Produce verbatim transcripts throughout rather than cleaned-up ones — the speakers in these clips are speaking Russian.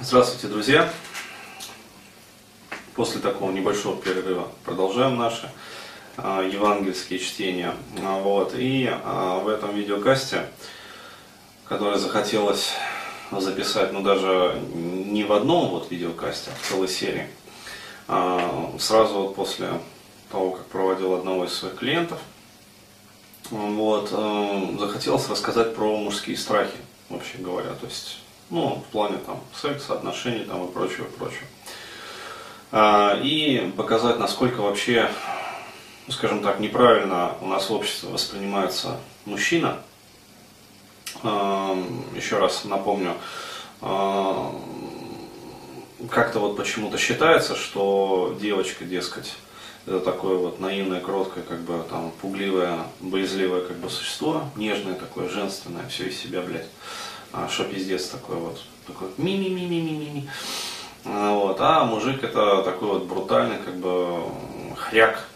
Здравствуйте, друзья! После такого небольшого перерыва продолжаем наши э, евангельские чтения. Вот. И э, в этом видеокасте, который захотелось записать, ну даже не в одном вот видеокасте, а в целой серии, э, сразу вот после того, как проводил одного из своих клиентов, вот, э, захотелось рассказать про мужские страхи, вообще говоря, то есть ну, в плане там секса, отношений там и прочего, прочего. А, и показать, насколько вообще, ну, скажем так, неправильно у нас в обществе воспринимается мужчина. А, еще раз напомню, а, как-то вот почему-то считается, что девочка, дескать, это такое вот наивное, кроткое, как бы там пугливое, боязливое как бы существо, нежное такое, женственное, все из себя, блядь. Шо пиздец такой вот, такой ми-ми-ми-ми-ми-ми. Вот. А мужик это такой вот брутальный, как бы хряк,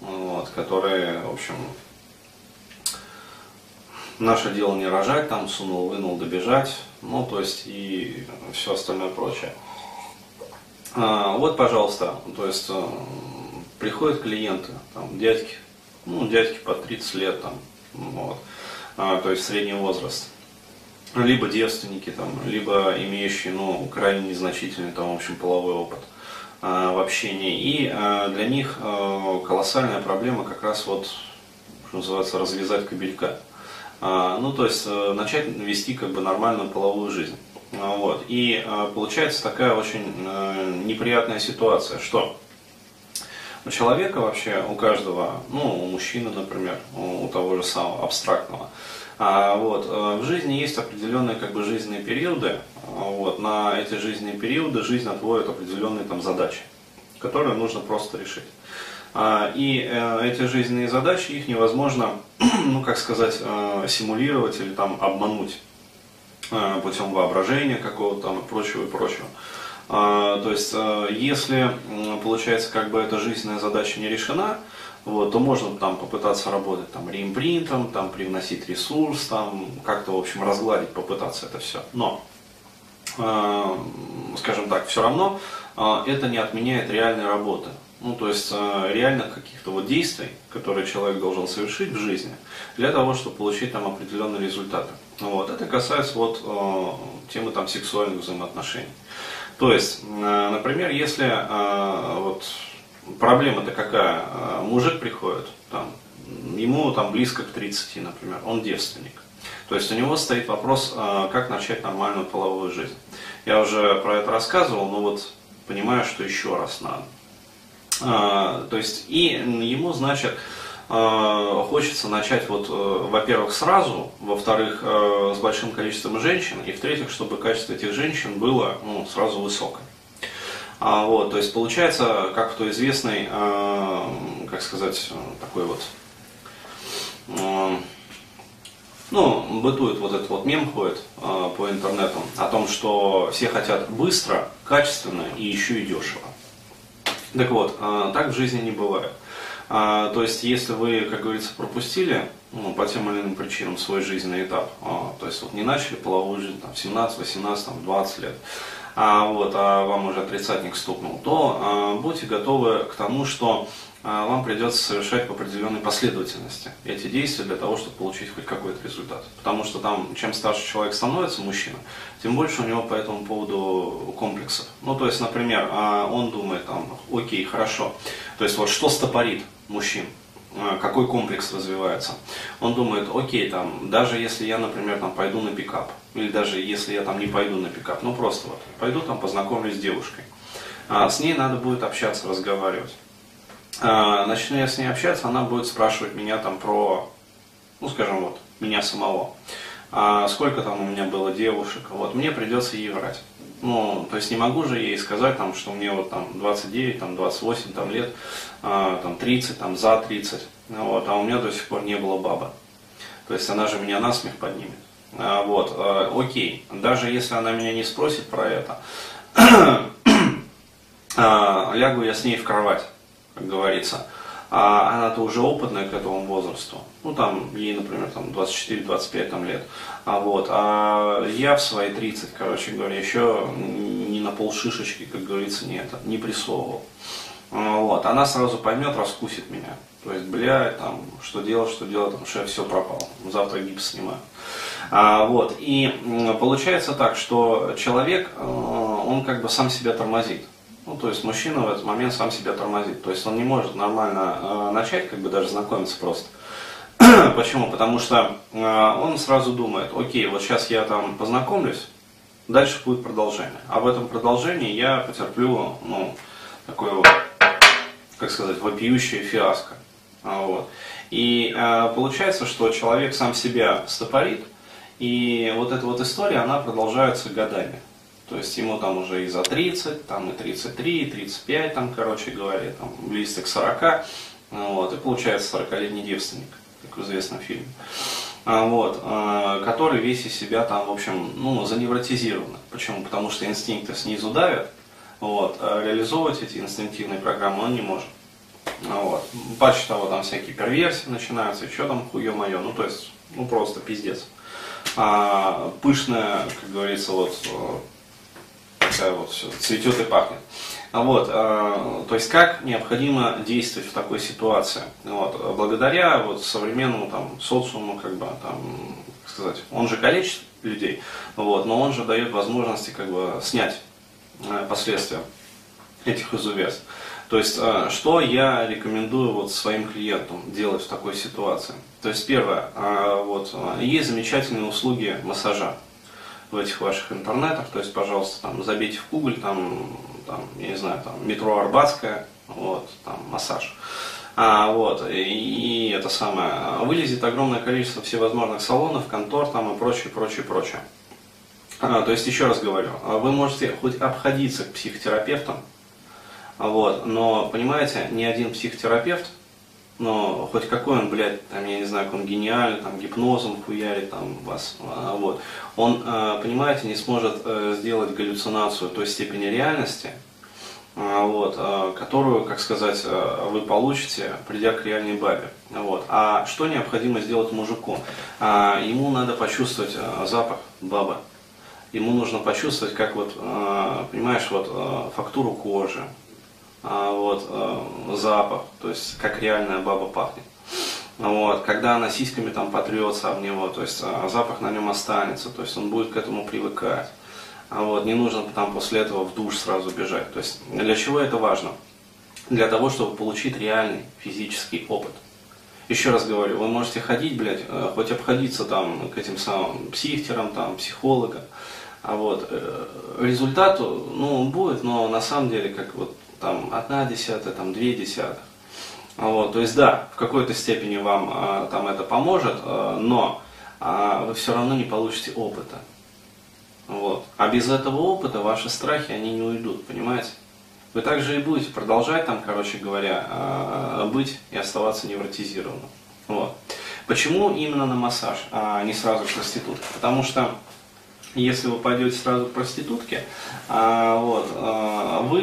вот, который, в общем, наше дело не рожать, там сунул, вынул, добежать, ну, то есть и все остальное прочее. А, вот, пожалуйста, то есть приходят клиенты, там, дядьки, ну, дядьки по тридцать лет, там, вот, а, то есть средний возраст. Либо девственники, там, либо имеющие ну, крайне незначительный там, в общем, половой опыт э, в общении. И э, для них э, колоссальная проблема как раз вот, что называется, развязать кабелька. Э, ну, то есть э, начать вести как бы, нормальную половую жизнь. Вот. И э, получается такая очень э, неприятная ситуация, что у человека вообще, у каждого, ну, у мужчины, например, у, у того же самого абстрактного, А, вот, в жизни есть определенные как бы, жизненные периоды. Вот, на эти жизненные периоды жизнь отводит определенные там, задачи, которые нужно просто решить. А, и э, эти жизненные задачи, их невозможно, ну как сказать, э, симулировать или там, обмануть э, путем воображения какого-то там, и прочего и прочего. А, то есть, э, если, получается, как бы эта жизненная задача не решена, вот, то можно там попытаться работать там реимпринтом, там привносить ресурс, там как-то, в общем, разгладить, попытаться это все. Но, э, скажем так, все равно э, это не отменяет реальной работы. Ну, то есть, э, реальных каких-то вот действий, которые человек должен совершить в жизни, для того, чтобы получить там определенные результаты. Вот, это касается вот э, темы там сексуальных взаимоотношений. То есть, э, например, если э, вот... Проблема-то какая? Мужик приходит, там, ему там, близко к тридцати, например, он девственник. То есть у него стоит вопрос, как начать нормальную половую жизнь. Я уже про это рассказывал, но вот понимаю, что еще раз надо. А, то есть и ему, значит, хочется начать, вот, во-первых, сразу, во-вторых, с большим количеством женщин, и в-третьих, чтобы качество этих женщин было ну, сразу высокое. А, вот, то есть получается, как в той известной, э, как сказать, такой вот, э, ну, бытует вот этот вот мем ходит э, по интернету о том, что все хотят быстро, качественно и еще и дешево. Так вот, э, так в жизни не бывает. Э, то есть, если вы, как говорится, пропустили ну, по тем или иным причинам свой жизненный этап, э, то есть вот не начали половую жизнь там, в семнадцать, восемнадцать, там, двадцать лет, А, вот, а вам уже тридцатник стукнул, то а, будьте готовы к тому, что а, вам придется совершать в определенной последовательности эти действия для того, чтобы получить хоть какой-то результат. Потому что там, чем старше человек становится, мужчина, тем больше у него по этому поводу комплексов. Ну, то есть, например, а, он думает, там, окей, хорошо, то есть, вот что стопорит мужчин? Какой комплекс развивается. Он думает, окей, там, даже если я, например, там, пойду на пикап, или даже если я там не пойду на пикап, ну просто вот, пойду там познакомлюсь с девушкой. А, с ней надо будет общаться, разговаривать. А, начну я с ней общаться, она будет спрашивать меня там про, ну скажем вот, меня самого. А, сколько там у меня было девушек, вот, мне придется ей врать. Ну, то есть не могу же ей сказать, там, что мне вот там двадцать девять, там, двадцать восемь там, лет, а, там, тридцать, там, за тридцать, вот, а у меня до сих пор не было бабы. То есть она же меня насмех поднимет. А, вот, а, окей, даже если она меня не спросит про это, а, лягу я с ней в кровать, как говорится. а она-то уже опытная к этому возрасту, ну там ей, например, там двадцать четыре — двадцать пять там, лет, а, вот, а я в свои тридцать, короче говоря, еще ни на полшишечки, как говорится, не, это, не прессовывал. Вот, она сразу поймет, раскусит меня, то есть, бля, там, что делать, что делать, там, шеф, все пропало, завтра гипс снимаю. А, вот, и получается так, что человек, он как бы сам себя тормозит. Ну, то есть мужчина в этот момент сам себя тормозит. То есть он не может нормально э, начать, как бы даже знакомиться просто. Почему? Потому что э, он сразу думает, окей, вот сейчас я там познакомлюсь, дальше будет продолжение. А в этом продолжении я потерплю, ну, такое вот, как сказать, вопиющее фиаско. Вот. И э, получается, что человек сам себя стопорит, и вот эта вот история, она продолжается годами. То есть ему там уже и за тридцать, там и тридцать три, и тридцать пять, там, короче говоря, там, близко к сорока. Вот, и получается сорокалетний девственник, как в известном фильме. Вот, который весь из себя там, в общем, ну, заневротизирован. Почему? Потому что инстинкты снизу давят. Вот, а реализовывать эти инстинктивные программы он не может. Вот. Больше того, там всякие перверсии начинаются, и что там, хуё-моё, ну, то есть, ну, просто пиздец. А, пышная, как говорится, вот... Вот, все, цветет и пахнет. Вот, э, то есть как необходимо действовать в такой ситуации? Вот, благодаря вот, современному там, социуму, как бы, там, как сказать, он же калечит людей, вот, но он же дает возможности как бы, снять э, последствия этих изуверств. То есть, э, что я рекомендую вот, своим клиентам делать в такой ситуации? То есть, первое, э, вот, есть замечательные услуги массажа в этих ваших интернетах, то есть, пожалуйста, там, забейте в Google, там, там, я не знаю, там, метро Арбатская, вот, там, массаж, а, вот, и, и это самое, вылезет огромное количество всевозможных салонов, контор, там, и прочее, прочее, прочее. А, то есть, еще раз говорю, вы можете хоть обходиться к психотерапевтам, вот, но, понимаете, ни один психотерапевт, но хоть какой он, блядь, там, я не знаю, как он гениальный, там, гипнозом хуярит, там, вас, вот. Он, понимаете, не сможет сделать галлюцинацию той степени реальности, вот, которую, как сказать, вы получите, придя к реальной бабе, вот. А что необходимо сделать мужику? Ему надо почувствовать запах бабы. Ему нужно почувствовать, как вот, понимаешь, вот, фактуру кожи. Вот, запах, то есть как реальная баба пахнет. Вот, когда она сиськами там потрется об него, то есть запах на нем останется, то есть он будет к этому привыкать. Вот, не нужно там после этого в душ сразу бежать. То есть для чего это важно? Для того, чтобы получить реальный физический опыт. Еще раз говорю, вы можете ходить, блядь, хоть обходиться там к этим самым психтерам, там, психологам. А вот результат, ну, он будет, но на самом деле, как вот там одна десятая, там две десятых. Вот, то есть да, в какой-то степени вам а, там это поможет, а, но а, вы все равно не получите опыта. Вот. А без этого опыта ваши страхи, они не уйдут, понимаете? Вы также и будете продолжать там, короче говоря, а, быть и оставаться невротизированным. Вот. Почему именно на массаж, а не сразу к проститутке? Потому что если вы пойдете сразу к проститутке, вот, вы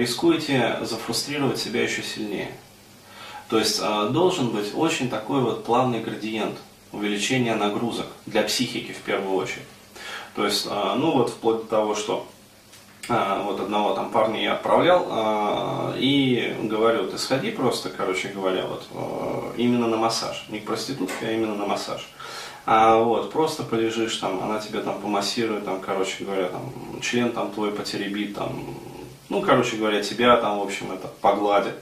рискуете зафрустрировать себя еще сильнее. То есть должен быть очень такой вот плавный градиент увеличения нагрузок для психики в первую очередь. То есть, ну вот вплоть до того, что вот одного там парня я отправлял и говорю, ты сходи просто, короче говоря, вот именно на массаж. Не к проститутке, а именно на массаж. А вот, просто полежишь, там, она тебе там помассирует, там, короче говоря, там, член там твой потеребит, там, ну, короче говоря, тебя там, в общем, это погладит.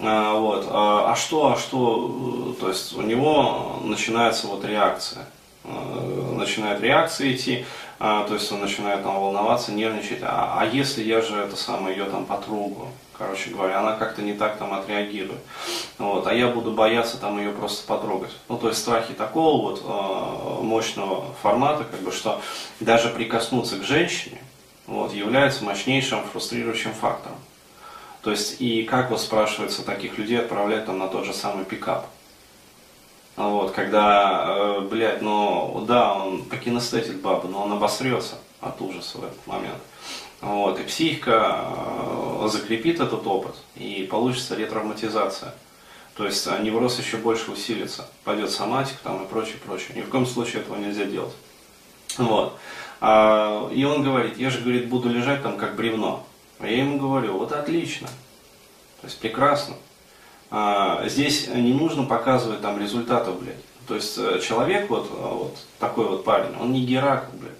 А, вот, а, а что, а что, то есть у него начинается вот реакция, а, начинает реакция идти, а, то есть он начинает там волноваться, нервничать, а, а если я же это самое, ее там потрогаю, короче говоря, она как-то не так там отреагирует. Вот, а я буду бояться там ее просто потрогать. Ну, то есть страхи такого вот э, мощного формата, как бы, что даже прикоснуться к женщине вот, является мощнейшим фрустрирующим фактором. То есть, и как вот спрашивается таких людей отправлять там на тот же самый пикап. Вот, когда, э, блядь, ну, да, он покинестетит бабу, но он обосрется. от ужаса в этот момент. Вот. И психика закрепит этот опыт, и получится ретравматизация. То есть невроз еще больше усилится, пойдет соматика там, и прочее, прочее. Ни в коем случае этого нельзя делать. Вот. А, и он говорит, я же, говорит, буду лежать там как бревно. А я ему говорю, вот отлично, то есть прекрасно. А, здесь не нужно показывать там результатов, блядь. То есть человек, вот, вот такой вот парень, он не Геракл, блядь,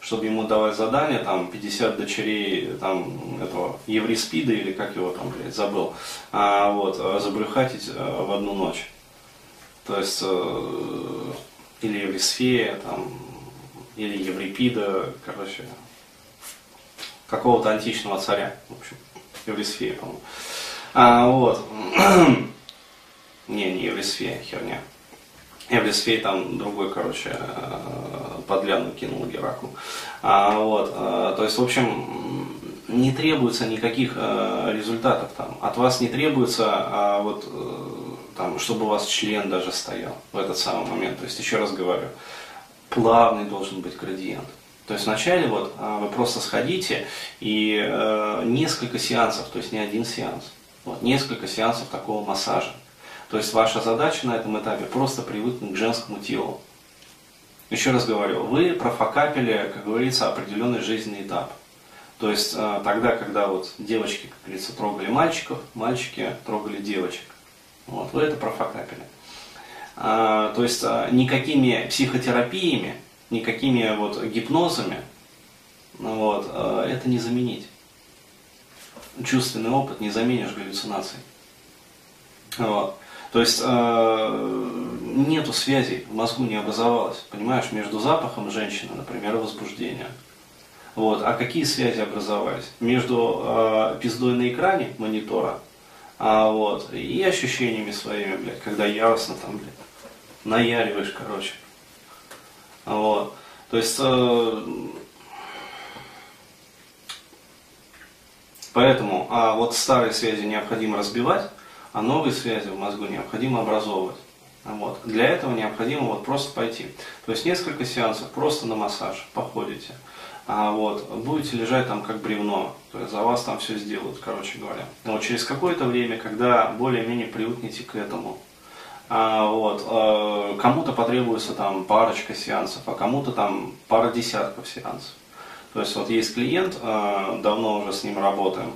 чтобы ему давать задание, там, пятьдесят дочерей, там, этого, Евриспида, или как его там, блядь, забыл, а, вот, забрюхатить в одну ночь. То есть, э, или Еврисфея, там, или Еврипида, короче, какого-то античного царя, в общем, Еврисфея, по-моему. А, вот. Не, не Еврисфея, херня. Еврисфей там другой, короче, подляну кинул Гераклу. А, вот, а, то есть, в общем, не требуется никаких а, результатов там. От вас не требуется, а, вот, там, чтобы у вас член даже стоял в этот самый момент. То есть, еще раз говорю, плавный должен быть градиент. То есть вначале вот, вы просто сходите и э, несколько сеансов, то есть не один сеанс, вот, несколько сеансов такого массажа. То есть ваша задача на этом этапе просто привыкнуть к женскому телу. Еще раз говорю, вы профокапили, как говорится, определенный жизненный этап. То есть э, тогда, когда вот девочки, как говорится, трогали мальчиков, мальчики трогали девочек. Вот, вы это профокапили. А, то есть а, никакими психотерапиями, никакими вот гипнозами вот, а, это не заменить. Чувственный опыт не заменишь галлюцинаций. Вот. То есть а, нету связей, в мозгу не образовалось, понимаешь, между запахом женщины, например, и возбуждением. Вот. А какие связи образовались? Между а, пиздой на экране монитора а, вот, и ощущениями своими, блядь, когда яростно там, блядь, наяриваешь, короче. Вот. То есть, э, поэтому а вот старые связи необходимо разбивать, а новые связи в мозгу необходимо образовывать. Вот. Для этого необходимо вот просто пойти. То есть несколько сеансов просто на массаж походите. А вот, будете лежать там как бревно, то есть за вас там все сделают, короче говоря. Но через какое-то время, когда более-менее привыкнете к этому, А, вот, э, кому-то потребуется там парочка сеансов, а кому-то там пара десятков сеансов. То есть вот есть клиент, э, давно уже с ним работаем,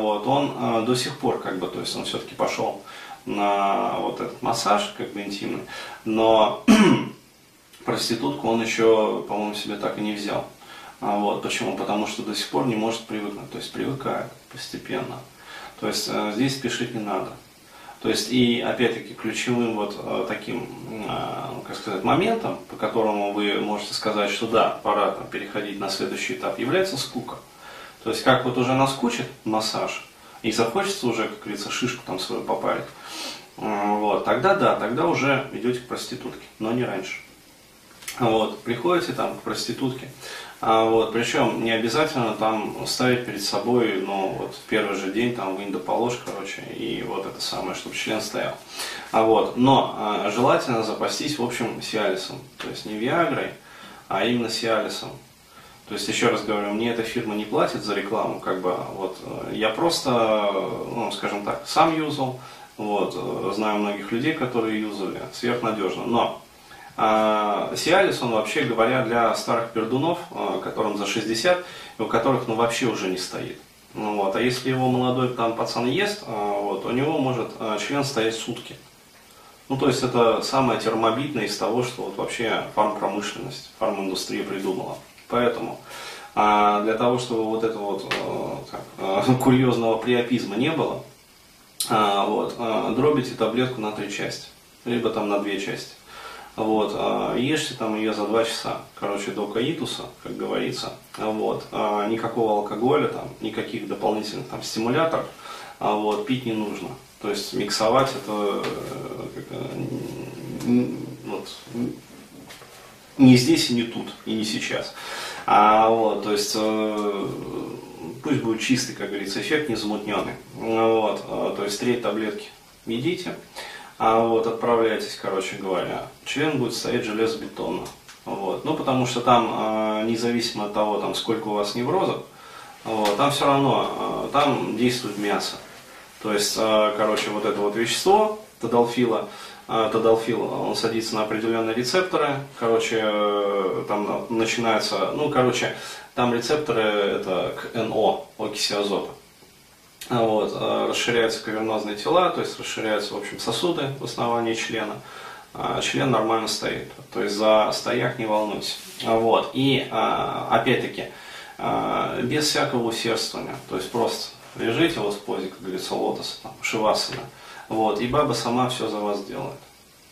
вот, он э, до сих пор как бы, то есть он все-таки пошел на вот этот массаж как бы интимный, но проститутку он еще, по-моему, себе так и не взял. А, вот, почему? Потому что до сих пор не может привыкнуть, то есть привыкает постепенно. То есть э, здесь спешить не надо. То есть, и опять-таки ключевым вот таким, как сказать, моментом, по которому вы можете сказать, что да, пора там переходить на следующий этап, является скука. То есть, как вот уже наскучит массаж, и захочется уже, как говорится, шишку там свою попарить, вот, тогда да, тогда уже идете к проститутке, но не раньше. Вот, приходите там к проститутке, вот, причем не обязательно там ставить перед собой, ну, вот, в первый же день там в индополож, короче, и вот это самое, чтобы член стоял. А вот, но а, желательно запастись, в общем, сиалисом, то есть не виагрой, а именно сиалисом. То есть, еще раз говорю, мне эта фирма не платит за рекламу, как бы, вот, я просто, ну, скажем так, сам юзал, вот, знаю многих людей, которые юзали, сверхнадежно, но... А, сиалис, он вообще говоря для старых пердунов, а, которым за шестьдесят, и у которых ну, вообще уже не стоит. Ну, вот, а если его молодой там, пацан ест, а, вот, у него может а, член стоять сутки. Ну то есть это самое термобитное из того, что вот, вообще фармпромышленность, фарминдустрия придумала. Поэтому а, для того, чтобы вот этого вот, как, а, курьезного приапизма не было, а, вот, а, дробите таблетку на три части, либо там на две части. Вот, ешьте там ее за два часа, короче, до каитуса, как говорится, вот, никакого алкоголя, там, никаких дополнительных там, стимуляторов, вот, пить не нужно, то есть миксовать это вот, не здесь и не тут, и не сейчас, а, вот, то есть пусть будет чистый, как говорится, эффект незамутненный, вот, то есть три таблетки едите. А вот отправляйтесь, короче говоря, член будет стоять железобетонно. Вот. Ну, потому что там, независимо от того, там, сколько у вас неврозов, вот, там все равно, там действует мясо. То есть, короче, вот это вот вещество, тадалфила, тадалфил, он садится на определенные рецепторы, короче, там начинается, ну, короче, там рецепторы, это к НО, окиси азота. Вот, расширяются кавернозные тела, то есть расширяются, в общем, сосуды в основании члена. Член нормально стоит, то есть за стояк не волнуйся. Вот. И опять-таки, без всякого усердствования, то есть просто лежите вот в позе, как говорится, лотоса, там, шивасана, вот, и баба сама все за вас делает.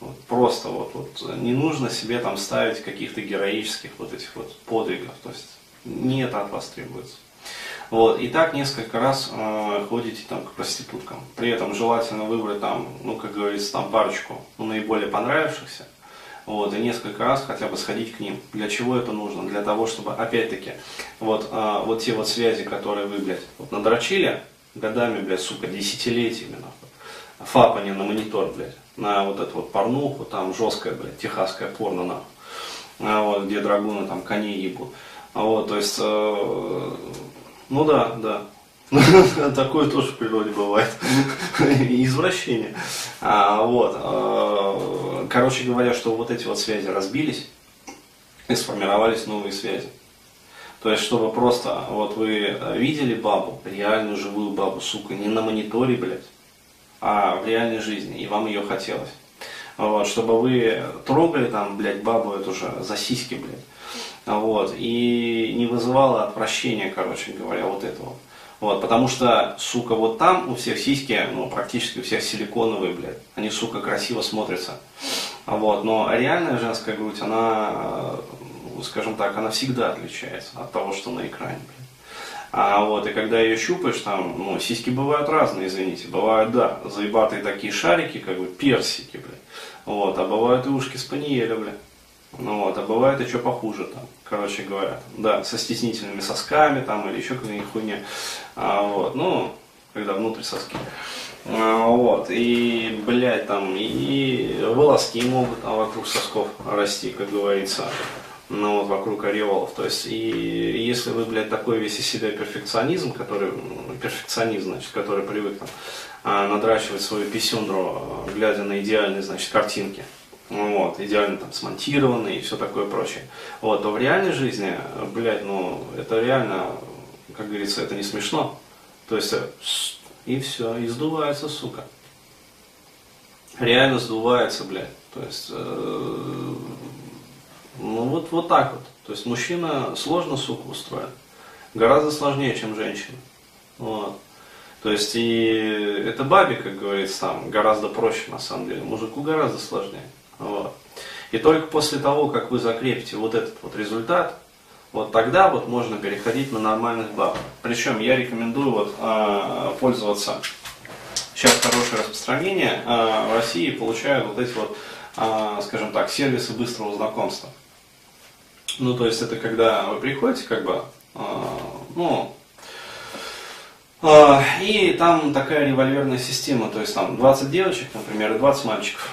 Вот, просто вот, вот не нужно себе там ставить каких-то героических вот этих вот подвигов, то есть не это от вас требуется. Вот, и так несколько раз э, ходите там, к проституткам. При этом желательно выбрать там, ну, как говорится, там парочку ну, наиболее понравившихся. Вот, и несколько раз хотя бы сходить к ним. Для чего это нужно? Для того, чтобы, опять-таки, вот, э, вот те вот связи, которые вы, блядь, вот надрочили годами, блядь, сука, десятилетиями, нахуй. Фапание на монитор, блядь, на вот эту вот порнуху, там жесткое, блядь, техасское порно, нахуй. А, вот, где драгуны там коней ебут. А, вот, то есть... Э, Ну да, да. Такое тоже в природе бывает. Извращение. А, вот. А, короче говоря, что вот эти вот связи разбились и сформировались новые связи. То есть, чтобы просто вот вы видели бабу, реальную живую бабу, сука, не на мониторе, блядь, а в реальной жизни, и вам ее хотелось. Вот, чтобы вы трогали там, блядь, бабу эту же за сиськи, блядь. Вот, и не вызывало отвращения, короче говоря, вот этого. Вот, потому что, сука, вот там у всех сиськи, ну, практически у всех силиконовые, блядь. Они, сука, красиво смотрятся. Вот, но реальная женская грудь, она, скажем так, она всегда отличается от того, что на экране, блядь. А вот, и когда ее щупаешь, там, ну, сиськи бывают разные, извините. Бывают, да, заебатые такие шарики, как бы персики, блядь. Вот, а бывают и ушки спаниеля, блядь. Ну вот, а бывает и что похуже там, короче говоря, да, со стеснительными сосками там или еще какая-нибудь хуйня, а, вот, ну, когда внутрь соски, а, вот, и, блядь, там, и, и волоски могут там, вокруг сосков расти, как говорится, ну вот, вокруг ореолов, то есть, и если вы, блядь, такой весь из себя перфекционизм, который, перфекционизм, значит, который привык там, а, надрачивать свою писюндру, глядя на идеальные, значит, картинки, вот, идеально там смонтированный и все такое прочее. Вот, то в реальной жизни, блядь, ну, это реально, как говорится, это не смешно. То есть, и все, и сдувается, сука. Реально сдувается, блядь. То есть, э, ну, вот, вот так вот. То есть, мужчина сложно, сука, устроен. Гораздо сложнее, чем женщина. Вот. То есть, и это бабе, как говорится, там, гораздо проще, на самом деле. Мужику гораздо сложнее. Вот. И только после того, как вы закрепите вот этот вот результат, вот тогда вот можно переходить на нормальных баб. Причем я рекомендую вот, э, пользоваться, сейчас хорошее распространение, э, в России получают вот эти вот, э, скажем так, сервисы быстрого знакомства. Ну то есть это когда вы приходите как бы, э, ну... Э, и там такая револьверная система, то есть там двадцать девочек, например, и двадцать мальчиков.